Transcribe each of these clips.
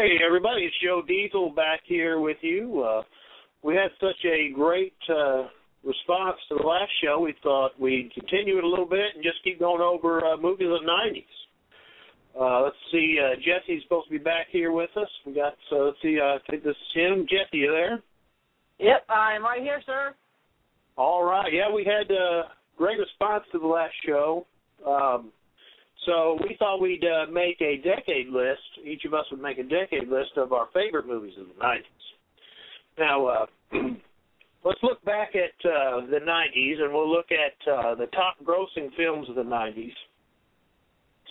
Hey, everybody, it's Joe Diesel back here with you. We had such a great response to the last show, we thought we'd continue it a little bit and just keep going over movies of the 90s. Let's see, Jesse's supposed to be back here with us. We got, let's see, I think this is him. Jesse, you there? Yep, I'm right here, sir. All right, yeah, we had a great response to the last show. So we thought we'd make a decade list. Each of us would make a decade list of our favorite movies of the 90s. Now, let's look back at the 90s, and we'll look at the top grossing films of the 90s.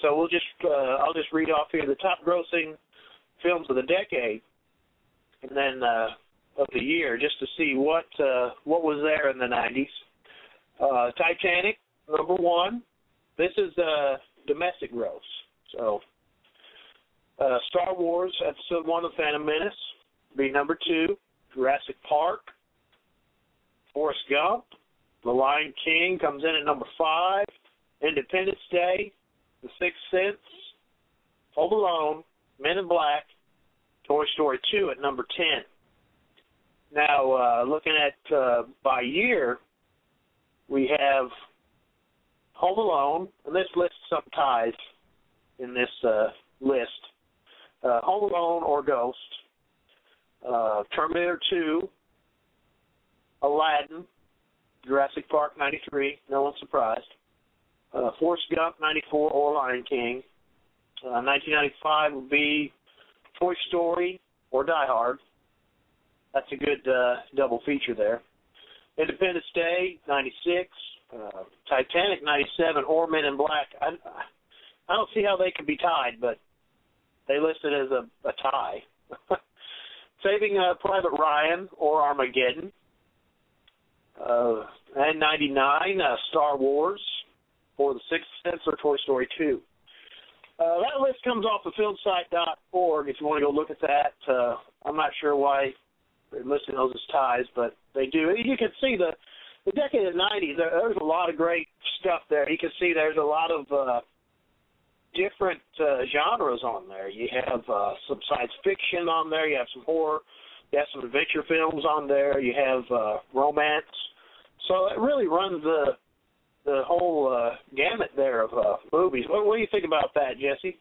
So we'll just I'll just read off here the top grossing films of the decade, and then of the year, just to see what was there in the 90s. Titanic, number one. This is domestic gross. So Star Wars, Episode 1 of Phantom Menace, be number two. Jurassic Park. Forrest Gump. The Lion King comes in at number five. Independence Day. The Sixth Sense. Home Alone. Men in Black. Toy Story 2 at number 10. Now, looking at by year, we have Home Alone, and this lists some ties in this list. Home Alone or Ghost, Terminator 2, Aladdin, Jurassic Park 93, no one's surprised, Forrest Gump 94 or Lion King, 1995 would be Toy Story or Die Hard. That's a good double feature there. Independence Day 96, Titanic 97, or Men in Black. I don't see how they could be tied, but they list it as a tie. Saving Private Ryan or Armageddon. And 99, Star Wars, or The Sixth Sense, or Toy Story 2. That list comes off of filmsite.org if you want to go look at that. I'm not sure why they're listing those as ties, but they do. You can see the decade of the 90s, there's a lot of great stuff there. You can see there's a lot of different genres on there. You have some science fiction on there. You have some horror. You have some adventure films on there. You have romance. So it really runs the whole gamut there of movies. What do you think about that, Jesse?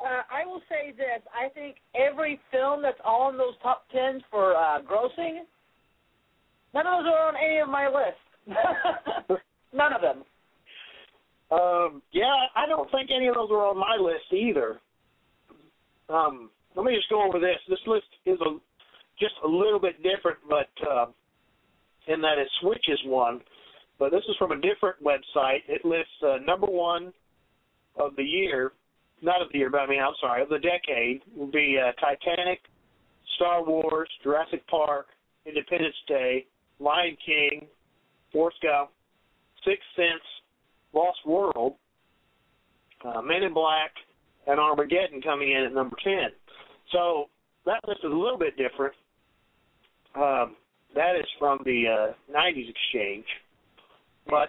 I will say this. I think every film that's on those top 10s for grossing, none of those are on any of my list. None of them. Yeah, I don't think any of those are on my list either. Let me just go over this. This list is just a little bit different, but in that it switches one. But this is from a different website. It lists number one of the year, not of the year, but I mean, I'm sorry, of the decade, will be Titanic, Star Wars, Jurassic Park, Independence Day, Lion King, Forrest Gump, Sixth Sense, Lost World, Men in Black, and Armageddon coming in at number 10. So that list is a little bit different. That is from the 90s exchange. But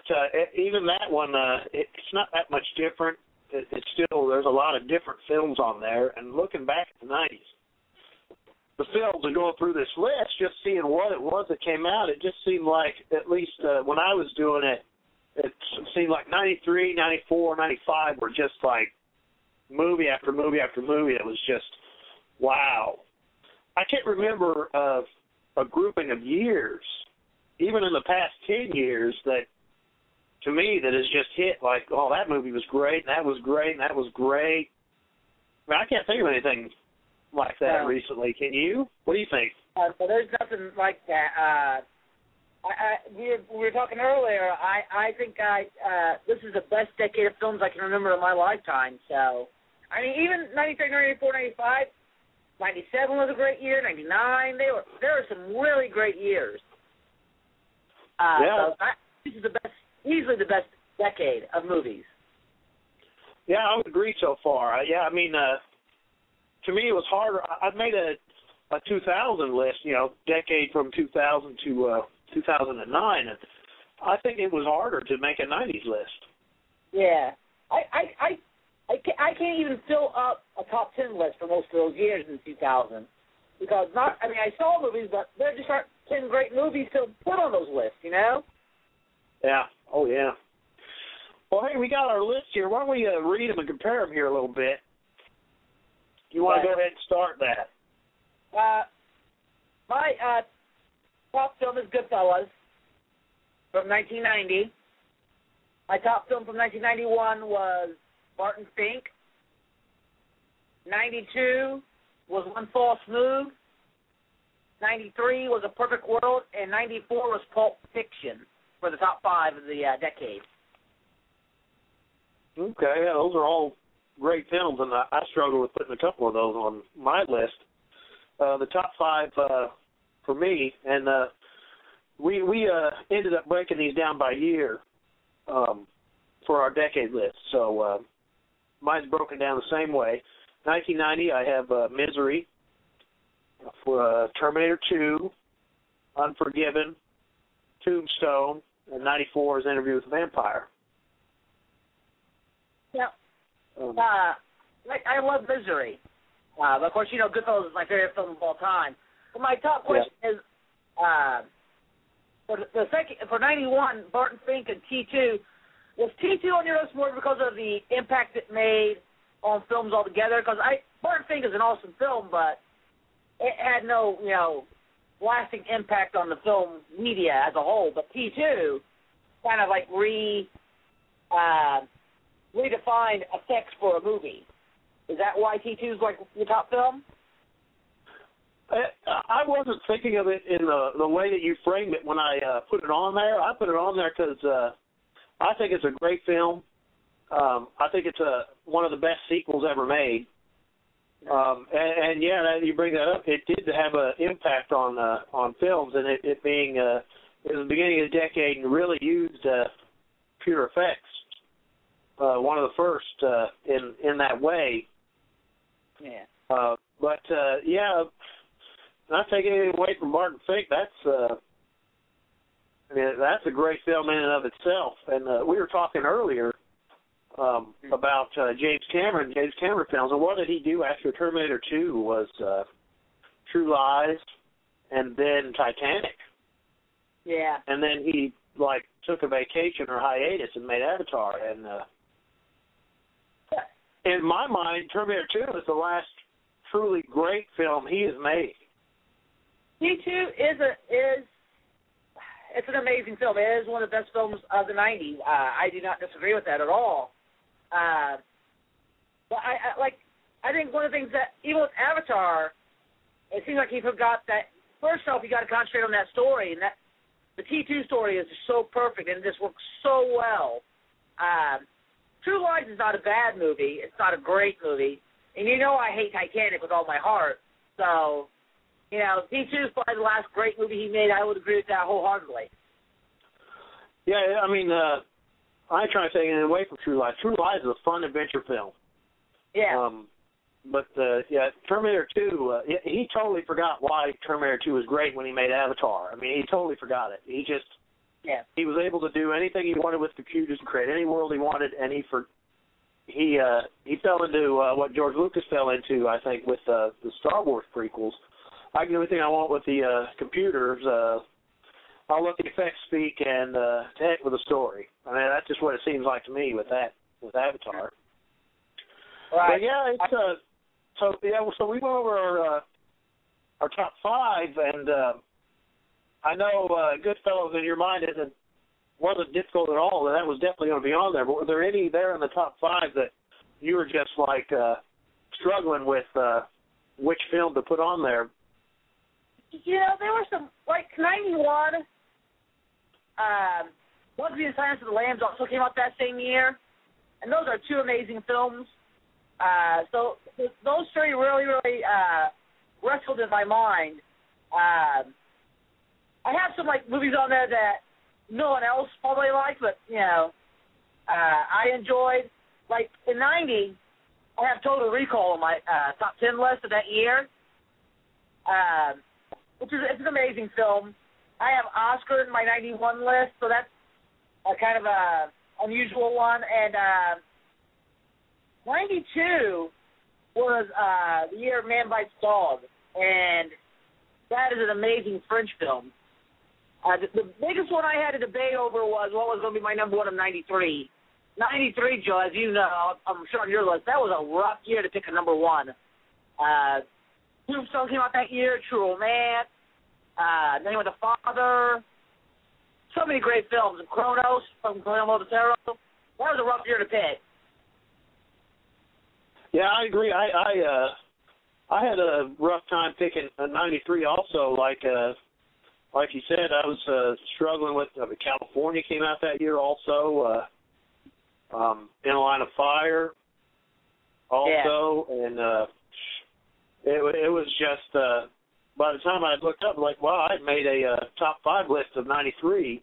even that one, it's not that much different. It's still, there's a lot of different films on there. And looking back at the 90s, the films and going through this list, just seeing what it was that came out, it just seemed like, at least when I was doing it, it seemed like 93, 94, 95 were just like movie after movie after movie. It was just, wow. I can't remember a grouping of years, even in the past 10 years, that to me that has just hit like, oh, that movie was great, and that was great, and that was great. I mean, I can't think of anything like that recently. Can you? What do you think? So there's nothing like that. We were talking earlier. I think this is the best decade of films I can remember in my lifetime. So, I mean, even 93, 94, 95, 97 was a great year, 99. There were some really great years. Yeah. So this is the best, easily the best decade of movies. Yeah, I would agree so far. Yeah, I mean, to me, it was harder. I made a 2000 list, you know, decade from 2000 to 2009, and I think it was harder to make a 90s list. Yeah, I I can't even fill up a top 10 list for most of those years in 2000 because I saw movies, but there just aren't 10 great movies to put on those lists, you know? Yeah. Oh, yeah. Well, hey, we got our list here. Why don't we read them and compare them here a little bit? You want to go ahead and start that? My top film is Goodfellas from 1990. My top film from 1991 was Barton Fink. 92 was One False Move. 93 was A Perfect World. And 94 was Pulp Fiction for the top five of the decade. Okay, yeah, those are all great films, and I struggle with putting a couple of those on my list. The top five for me, and we ended up breaking these down by year for our decade list. So mine's broken down the same way. 1990, I have Misery, for Terminator 2, Unforgiven, Tombstone, and 94 is Interview with the Vampire. Yeah. I love Misery. But of course, you know, Goodfellas is my favorite film of all time. But my top question is, for 91, Barton Fink and T2, was T2 on your list more because of the impact it made on films altogether? Because Barton Fink is an awesome film, but it had no, you know, lasting impact on the film media as a whole. But T2 kind of like redefined effects for a movie. Is that why T2 is like your top film? I wasn't thinking of it in the way that you framed it when I put it on there. I put it on there because I think it's a great film. I think it's one of the best sequels ever made. You bring that up. It did have an impact on films, and it being in the beginning of the decade and really used computer effects. One of the first in that way. Yeah. Not taking anything away from Barton Fink. That's a great film in and of itself. And we were talking earlier about James Cameron films, and what did he do after Terminator 2 was True Lies, and then Titanic. Yeah. And then he took a vacation or hiatus and made Avatar, and. In my mind, Terminator 2 is the last truly great film he has made. T2 is an amazing film. It is one of the best films of the 90s. I do not disagree with that at all. I think one of the things that, even with Avatar, it seems like he forgot that, first off, you got to concentrate on that story, and that the T2 story is just so perfect, and this works so well. True Lies is not a bad movie. It's not a great movie. And you know I hate Titanic with all my heart. So, you know, T2 is probably the last great movie he made. I would agree with that wholeheartedly. Yeah, I try to take it away from True Lies. True Lies is a fun adventure film. Yeah. Terminator 2, he totally forgot why Terminator 2 was great when he made Avatar. I mean, he totally forgot it. He just... Yeah. He was able to do anything he wanted with computers and create any world he wanted, and he fell into what George Lucas fell into, I think, with the Star Wars prequels. I can do anything I want with the computers. I'll let the effects speak, and to heck with the story. I mean, that's just what it seems like to me with Avatar. Right. But yeah, it's so we went over our top five and. I know Goodfellas in your mind wasn't difficult at all, and that was definitely going to be on there. But were there any there in the top five that you were just struggling with which film to put on there? You know, there were some, 91. Once Upon a Silence of the Lambs also came out that same year, and those are two amazing films. So those three really, really wrestled in my mind. I have some, movies on there that no one else probably liked, but, you know, I enjoyed. In 90, I have Total Recall on my top 10 list of that year, it's an amazing film. I have Oscar in my 91 list, so that's a kind of a unusual one. And 92 was the year Man Bites Dog, and that is an amazing French film. The biggest one I had to debate over was what was going to be my number one of 93. 93, Joe, as you know, I'm sure on your list, that was a rough year to pick a number one. Tombstone came out that year, True Romance, The Name of the Father, so many great films. And Kronos from Guillermo del Toro. That was a rough year to pick. Yeah, I agree. I had a rough time picking a 93 also. Like you said, I was struggling with California came out that year also. In a Line of Fire also. Yeah. And it was just by the time I looked up, like, wow, I'd made a top five list of 93.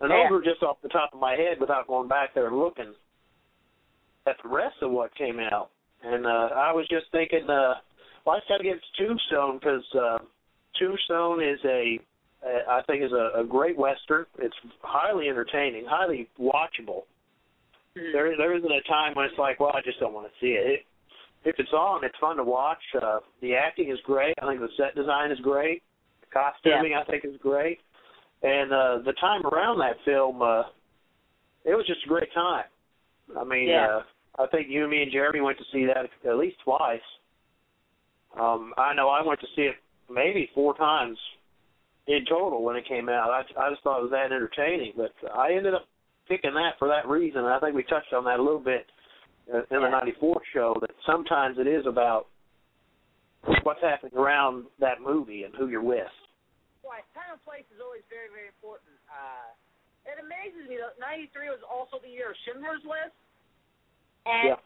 And those were just off the top of my head without going back there and looking at the rest of what came out. And I was just thinking, well, I just got to give it to Tombstone because Tombstone is I think is a great Western. It's highly entertaining, highly watchable. Mm-hmm. There isn't a time when it's like, well, I just don't want to see it. If it's on, it's fun to watch. The acting is great. I think the set design is great. The costuming, I think, is great. And the time around that film, it was just a great time. I mean, I think you, me, and Jeremy went to see that at least twice. I know I went to see it maybe four times in total when it came out. I just thought it was that entertaining. But I ended up picking that for that reason. And I think we touched on that a little bit in the 94 show, that sometimes it is about what's happening around that movie and who you're with. Right. Time and place is always very, very important. It amazes me that 93 was also the year of Schindler's List. And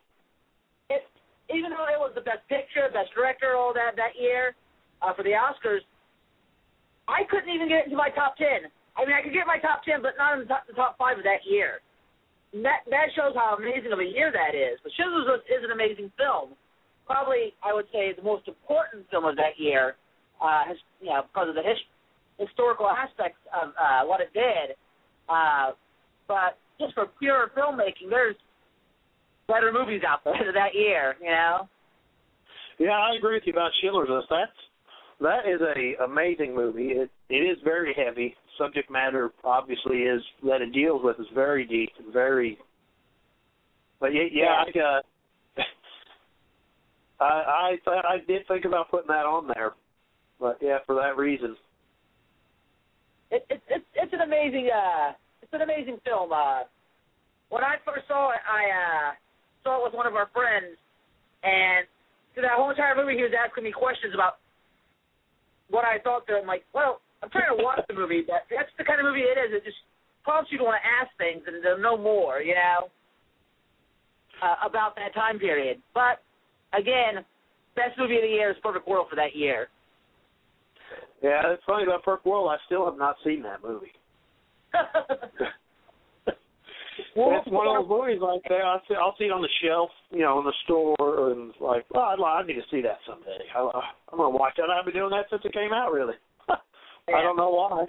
it, even though it was the best picture, best director, all that year for the Oscars, I couldn't even get into my top 10. I mean, I could get my top 10, but not in the top five of that year. And that shows how amazing of a year that is. But Schindler's List is an amazing film. Probably, I would say, the most important film of that year because of the historical aspects of what it did. But just for pure filmmaking, there's better movies out there that year, you know? Yeah, I agree with you about Schindler's List. That is a amazing movie. It is very heavy. Subject matter, obviously, is that it deals with is very deep and very... But, I did think about putting that on there. But, yeah, for that reason. It's an amazing film. When I first saw it, I saw it with one of our friends, and through that whole entire movie, he was asking me questions about what I thought. I'm like, well, I'm trying to watch the movie, but that's the kind of movie it is. It just prompts you to want to ask things and to know more, you know, about that time period. But again, best movie of the year is Perfect World for that year. Yeah, it's funny about Perfect World. I still have not seen that movie. It's one of those movies like that. I'll see it on the shelf, you know, in the store, and like, well, I need to see that someday. I'm gonna watch that. I've been doing that since it came out, really. I don't know why.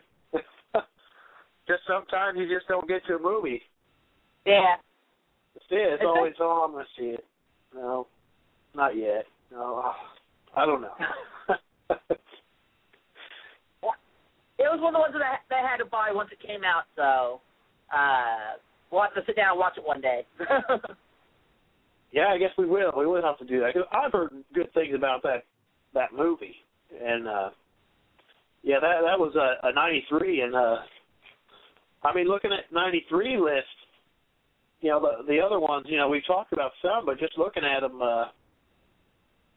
Just sometimes you just don't get to a movie. Yeah. It's always on. I'm gonna see it. No, not yet. No, I don't know. It was one of the ones that I had to buy once it came out, so we'll have to sit down and watch it one day. Yeah, I guess we will. We will have to do that. I've heard good things about that movie. And, that was a 93. And, I mean, looking at 93 list, you know, the other ones, you know, we've talked about some, but just looking at them,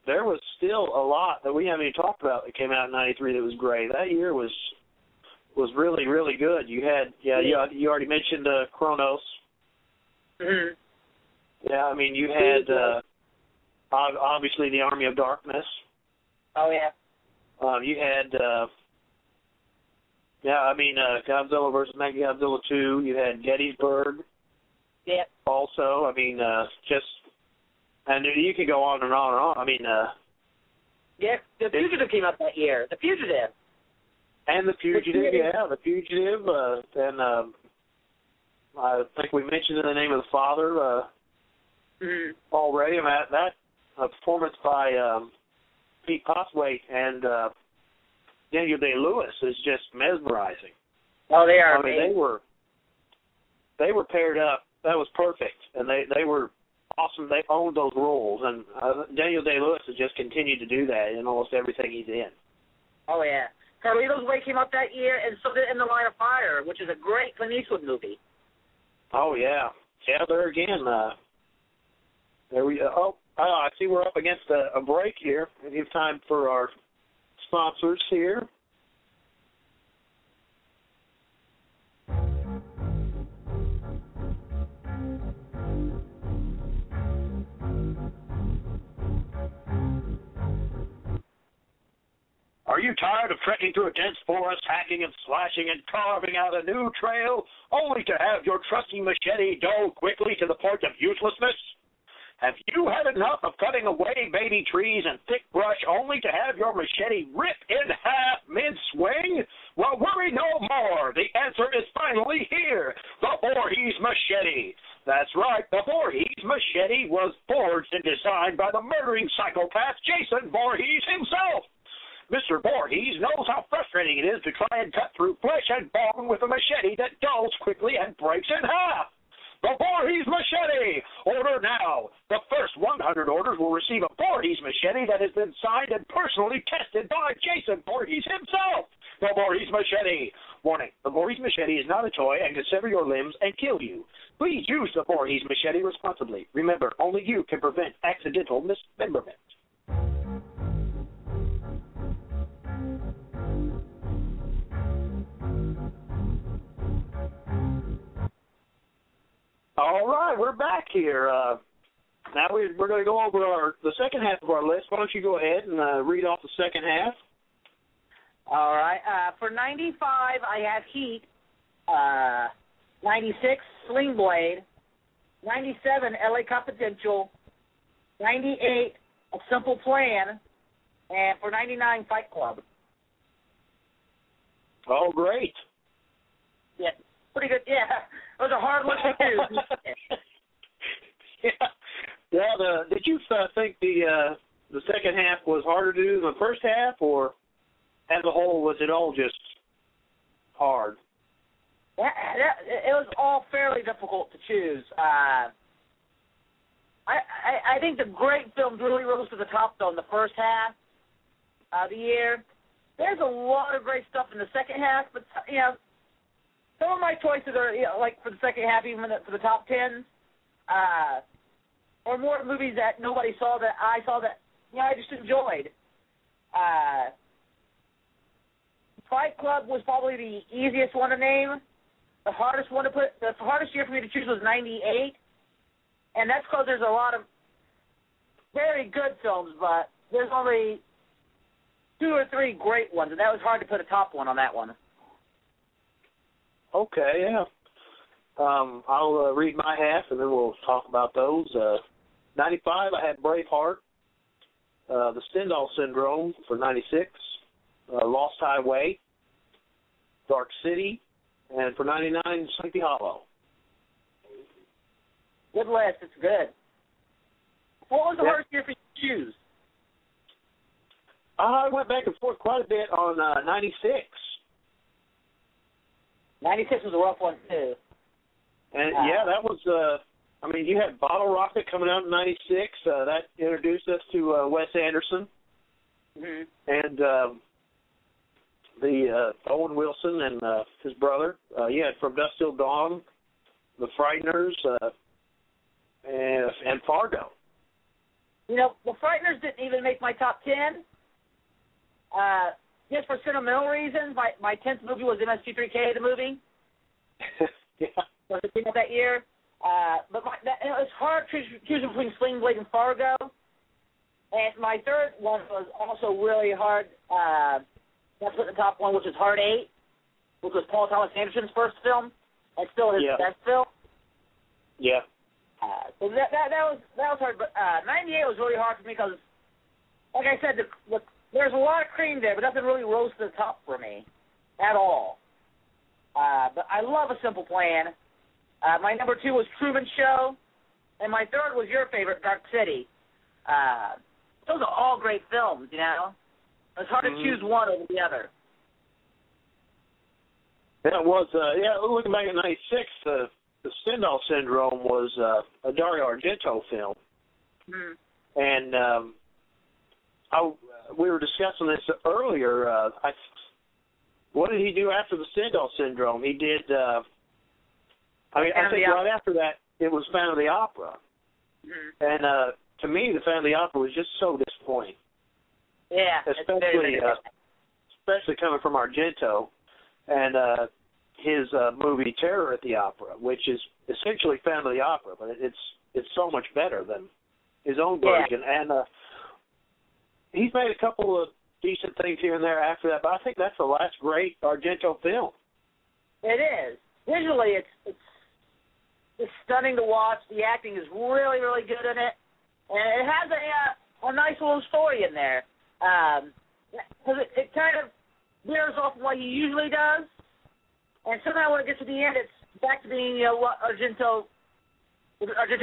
there was still a lot that we haven't even talked about that came out in 93 that was great. That year was really, really good. You had, you already mentioned Kronos. Mm-hmm. Yeah, I mean, you had obviously the Army of Darkness. Oh, yeah. You had, Godzilla vs. Mechagodzilla 2. You had Gettysburg. Yep. Also, I mean, and you could go on and on and on. I mean, The Fugitive came out that year. The Fugitive. And The Fugitive. I think we mentioned In the Name of the Father. already. I mean, that performance by Pete Postlethwaite and Daniel Day-Lewis is just mesmerizing. Oh, they are. I mean, they were paired up. That was perfect, and they were awesome. They owned those roles, and Daniel Day-Lewis has just continued to do that in almost everything he's in. Oh yeah, Carlito's Way came out that year, and something in the Line of Fire, which is a great Clint Eastwood movie. Oh yeah, yeah. There again, there we. Oh, I see we're up against a break here. We have time for our sponsors here. Are you tired of trekking through a dense forest, hacking and slashing and carving out a new trail, only to have your trusty machete dull quickly to the point of uselessness? Have you had enough of cutting away baby trees and thick brush only to have your machete rip in half mid-swing? Well, worry no more. The answer is finally here. The Voorhees Machete. That's right. The Voorhees Machete was forged and designed by the murdering psychopath Jason Voorhees himself. Mr. Voorhees knows how frustrating it is to try and cut through flesh and bone with a machete that dulls quickly and breaks in half. The Voorhees Machete! Order now! The first 100 orders will receive a Voorhees Machete that has been signed and personally tested by Jason Voorhees himself! The Voorhees Machete! Warning, the Voorhees Machete is not a toy and can sever your limbs and kill you. Please use the Voorhees Machete responsibly. Remember, only you can prevent accidental dismemberment. All right, we're back here. Now we're going to go over the second half of our list. Why don't you go ahead and read off the second half? All right. For 95, I have Heat. 96, Sling Blade. 97, L.A. Confidential. 98, A Simple Plan. And for 99, Fight Club. Oh, great. Yeah. Pretty good, yeah. It was a hard look to do. Yeah. Well, did you think the second half was harder to do than the first half, or as a whole, was it all just hard? It was all fairly difficult to choose. I think the great films really rose to the top, though, in the first half of the year. There's a lot of great stuff in the second half, but, you know, some of my choices are, you know, like for the second half, even for the top 10, or more movies that nobody saw that I saw that, you know, I just enjoyed. Fight Club was probably the easiest one to name. The hardest one to put, the hardest year for me to choose was 98, and that's because there's a lot of very good films, but there's only two or three great ones, and that was hard to put a top one on that one. Okay, yeah. I'll read my half, and then we'll talk about those. 95, I had Braveheart, The Stendhal Syndrome for 96, Lost Highway, Dark City, and for 99, Sleepy Hollow. Good list. It's good. What was the hardest year for you to choose? I went back and forth quite a bit on 96. 96 was a rough one, too. And yeah, that was, I mean, you had Bottle Rocket coming out in 96. That introduced us to Wes Anderson. Mm-hmm. And the Owen Wilson and his brother. You had From Dusk Till Dawn, The Frighteners, and Fargo. You know, The Frighteners didn't even make my top 10. Just for sentimental reasons, my 10th movie was MST3K, the movie. Yeah. So I came out that year. But it was hard choosing between Sling Blade and Fargo. And my third one was also really hard. That's what the top one, which is Hard Eight, which was Paul Thomas Anderson's first film. That's still his best film. Yeah. So that was hard. But 98 was really hard for me because, like I said, there's a lot of cream there, but nothing really rose to the top for me at all. But I love A Simple Plan. My number 2 was Truman Show. And my third was your favorite, Dark City. Those are all great films, you know. It's hard to choose one over the other. Yeah, it was. Yeah, looking back in '96, The Stendhal Syndrome was a Dario Argento film. And we were discussing this earlier. What did he do after The Stendhal Syndrome? He did, right after that, it was Phantom of the Opera. And to me, the Phantom of the Opera was just so disappointing. Yeah. Especially coming from Argento and his movie Terror at the Opera, which is essentially Phantom of the Opera, but it's so much better than his own version. Yeah. And he's made a couple of decent things here and there after that, but I think that's the last great Argento film. It is. Visually, it's stunning to watch. The acting is really, really good in it, and it has a nice little story in there. It kind of veers off what he usually does, and somehow when it gets to the end, it's back to being what Argento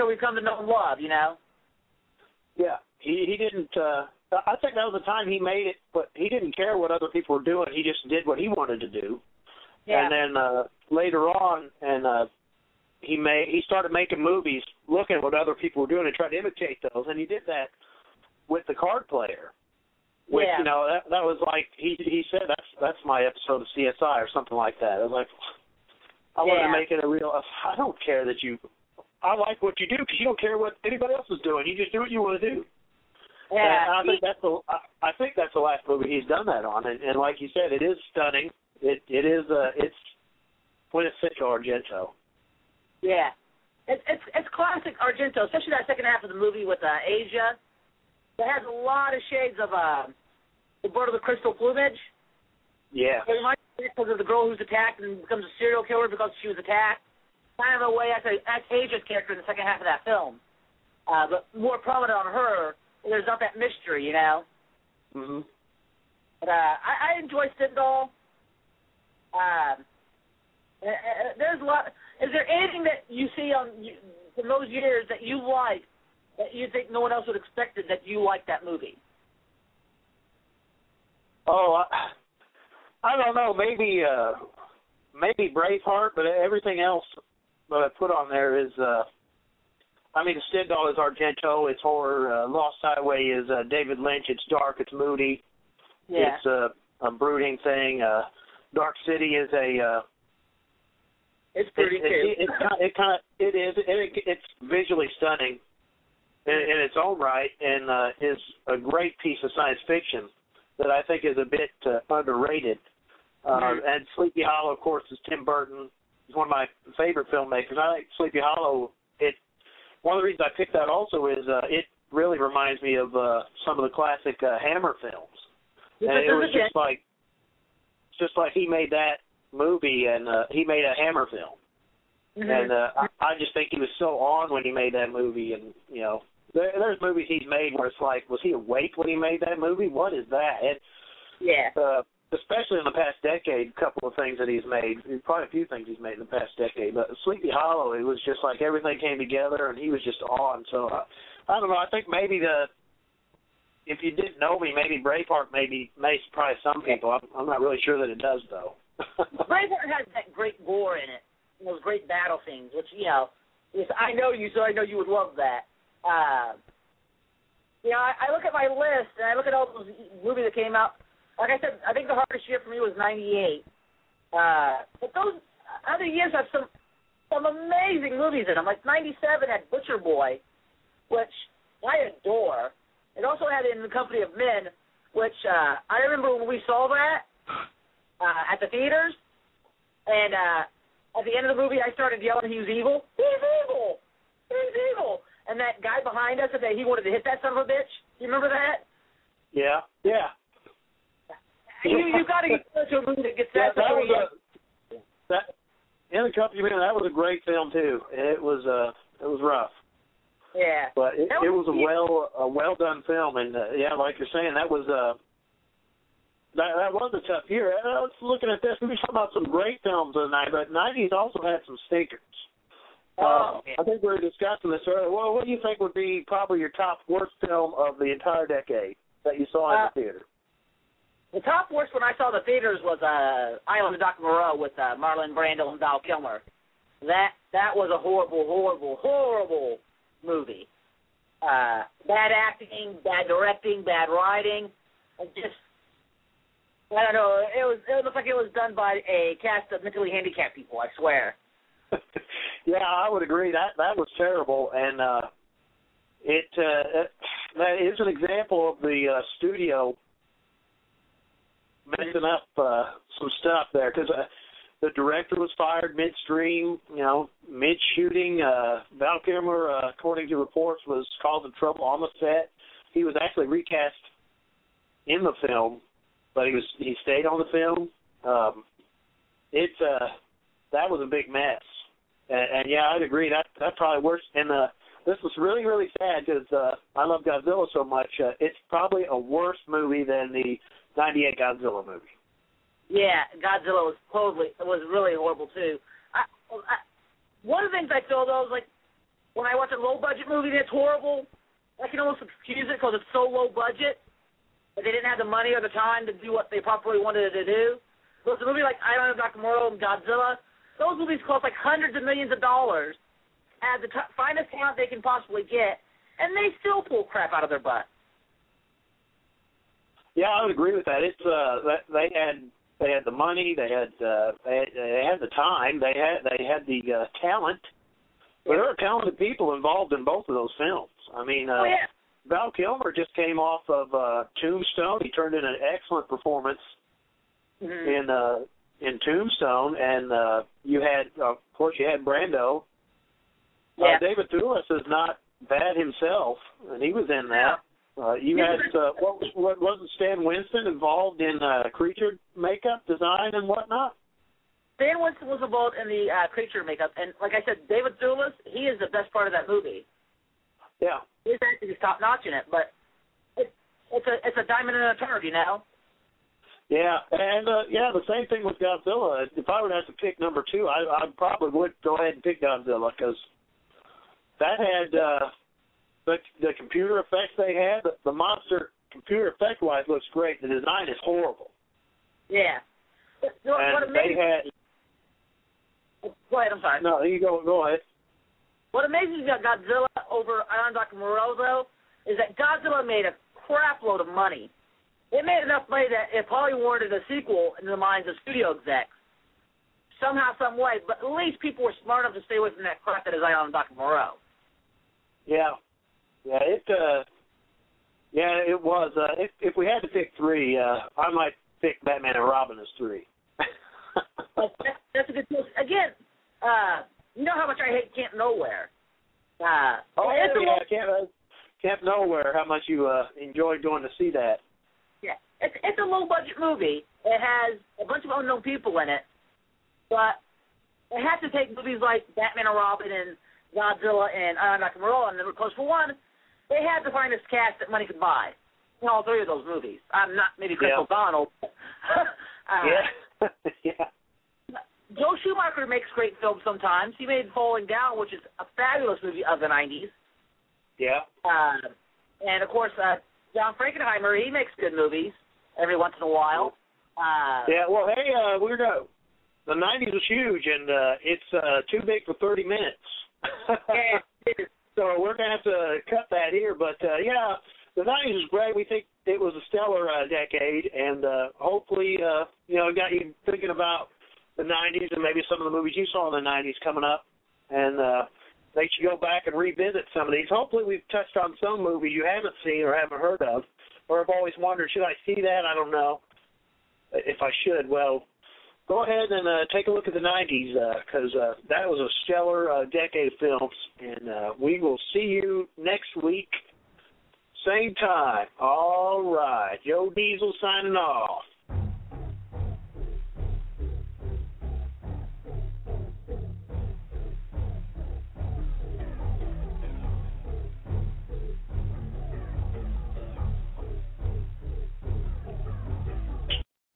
we've come to know and love. You know. Yeah, he didn't. I think that was the time he made it, but he didn't care what other people were doing. He just did what he wanted to do. Yeah. And then later on, he started making movies looking at what other people were doing and tried to imitate those, and he did that with The Card Player. Which, you know, that was like, he said, that's my episode of CSI or something like that. I was like, I wanted to make it a real, I don't care that you, I like what you do because you don't care what anybody else is doing. You just do what you want to do. Yeah, and I think that's the last movie he's done that on, and like you said, it is stunning. It's quintessential Argento. Yeah, it's classic Argento, especially that second half of the movie with Asia. That has a lot of shades of The Bird of the Crystal Plumage. Yeah, it reminds me of the girl who's attacked and becomes a serial killer because she was attacked. Kind of a way that's Asia's character in the second half of that film, but more prominent on her. There's not that mystery, you know. Mm-hmm. But I enjoy Stendhal. There's a lot. Is there anything that you see in those years that you like that you think no one else would expect it, that you like that movie? Oh, I don't know. Maybe Braveheart, but everything else that I put on there is. I mean, Stendhal is Argento. It's horror. Lost Highway is David Lynch. It's dark. It's moody. Yeah. It's a brooding thing. Dark City is a. It's pretty good. It's visually stunning in its own right, and is a great piece of science fiction that I think is a bit underrated. And Sleepy Hollow, of course, is Tim Burton. He's one of my favorite filmmakers. I like Sleepy Hollow. One of the reasons I picked that also is it really reminds me of some of the classic Hammer films. And it was just like he made that movie, and he made a Hammer film. Mm-hmm. And I just think he was so on when he made that movie. And, you know, there's movies he's made where it's like, was he awake when he made that movie? What is that? And, yeah. Especially in the past decade, a couple of things that he's made, quite a few things he's made in the past decade, but Sleepy Hollow, it was just like everything came together, and he was just on. So, I don't know, I think maybe if you didn't know me, maybe Braveheart may surprise some people. I'm not really sure that it does, though. Braveheart has that great gore in it, and those great battle scenes, which, you know, I know you, so I know you would love that. You know, I look at my list, and I look at all those movies that came out. Like I said, I think the hardest year for me was 98. But those other years have some amazing movies in them. Like 97 had Butcher Boy, which I adore. It also had In the Company of Men, which I remember when we saw that at the theaters. And at the end of the movie, I started yelling, "He's evil. He's evil. He's evil." And that guy behind us said that he wanted to hit that son of a bitch. You remember that? Yeah, yeah. You got to get to a movie that gets that. Yeah, In the Company of Men, that was a great film too. It was rough. Yeah, but it was a well done film, and yeah, like you're saying, that was a tough year. And I was looking at this. We were talking about some great films of the night, but '90s also had some stinkers. I think we were discussing this earlier. Well, what do you think would be probably your top worst film of the entire decade that you saw in the theater? The top worst one I saw in the theaters was Island of Dr. Moreau with Marlon Brando and Val Kilmer. That was a horrible, horrible, horrible movie. Bad acting, bad directing, bad writing. I don't know. It looked like it was done by a cast of mentally handicapped people, I swear. Yeah, I would agree. That was terrible, and that is an example of the studio messing up some stuff there, because the director was fired midstream, mid-shooting. Val Kilmer, according to reports, was causing trouble on the set. He was actually recast in the film, but he stayed on the film. That was a big mess. And yeah, I'd agree. That's probably worse. And this was really, really sad because I love Godzilla so much. It's probably a worse movie than the 98 Godzilla movie. Yeah, Godzilla was really horrible too. One of the things I feel though is like when I watch a low budget movie that's horrible, I can almost excuse it because it's so low budget that they didn't have the money or the time to do what they properly wanted to do. But it's a movie like Island of Dr. Moreau and Godzilla. Those movies cost like hundreds of millions of dollars at the finest talent they can possibly get, and they still pull crap out of their butt. Yeah, I would agree with that. It's they had the money, they had the time, they had the talent. But there are talented people involved in both of those films. I mean, Val Kilmer just came off of Tombstone. He turned in an excellent performance in Tombstone, and you had, of course, you had Brando. Yeah. David Thewlis is not bad himself, and he was in that. You had wasn't Stan Winston involved in creature makeup design and whatnot? Stan Winston was involved in the creature makeup, and like I said, David Thewlis, he is the best part of that movie. Yeah, he's actually top notch in it, but it's a diamond in a turd, you know. Yeah, and the same thing with Godzilla. If I would have to pick number two, I probably would go ahead and pick Godzilla because that had the computer effects they had. The monster computer effect wise looks great. The design is horrible. Yeah, and Go ahead. I'm sorry. No, you go ahead. What amazes me about Godzilla over Island of Dr. Moreau though is that Godzilla made a crap load of money. It made enough money that it probably warranted a sequel in the minds of studio execs. Somehow, some way, but at least people were smart enough to stay away from that crap that is Island of Dr. Moreau. Yeah, it was. If we had to pick three, I might pick Batman and Robin as three. That's a good choice. Again, you know how much I hate Camp Nowhere. Camp Nowhere. How much you enjoyed going to see that? Yeah, it's a low-budget movie. It has a bunch of unknown people in it, but they have to take movies like Batman and Robin and Godzilla and Island of Dr. Moreau, and they were close for one. They had the finest cast that money could buy in all three of those movies. I'm not maybe Chris O'Donnell. Joe Schumacher makes great films sometimes. He made Falling Down, which is a fabulous movie of the 90s. Yeah. And, of course, John Frankenheimer, he makes good movies every once in a while. The 90s was huge, and it's too big for 30 minutes. So we're going to have to cut that here. But, the 90s was great. We think it was a stellar decade, and hopefully, it got you thinking about the 90s and maybe some of the movies you saw in the 90s coming up. And they should go back and revisit some of these. Hopefully we've touched on some movies you haven't seen or haven't heard of or have always wondered, should I see that? I don't know if I should. Well, go ahead and take a look at the 90s because that was a stellar decade of films. And we will see you next week, same time. All right. Joe Diesel signing off.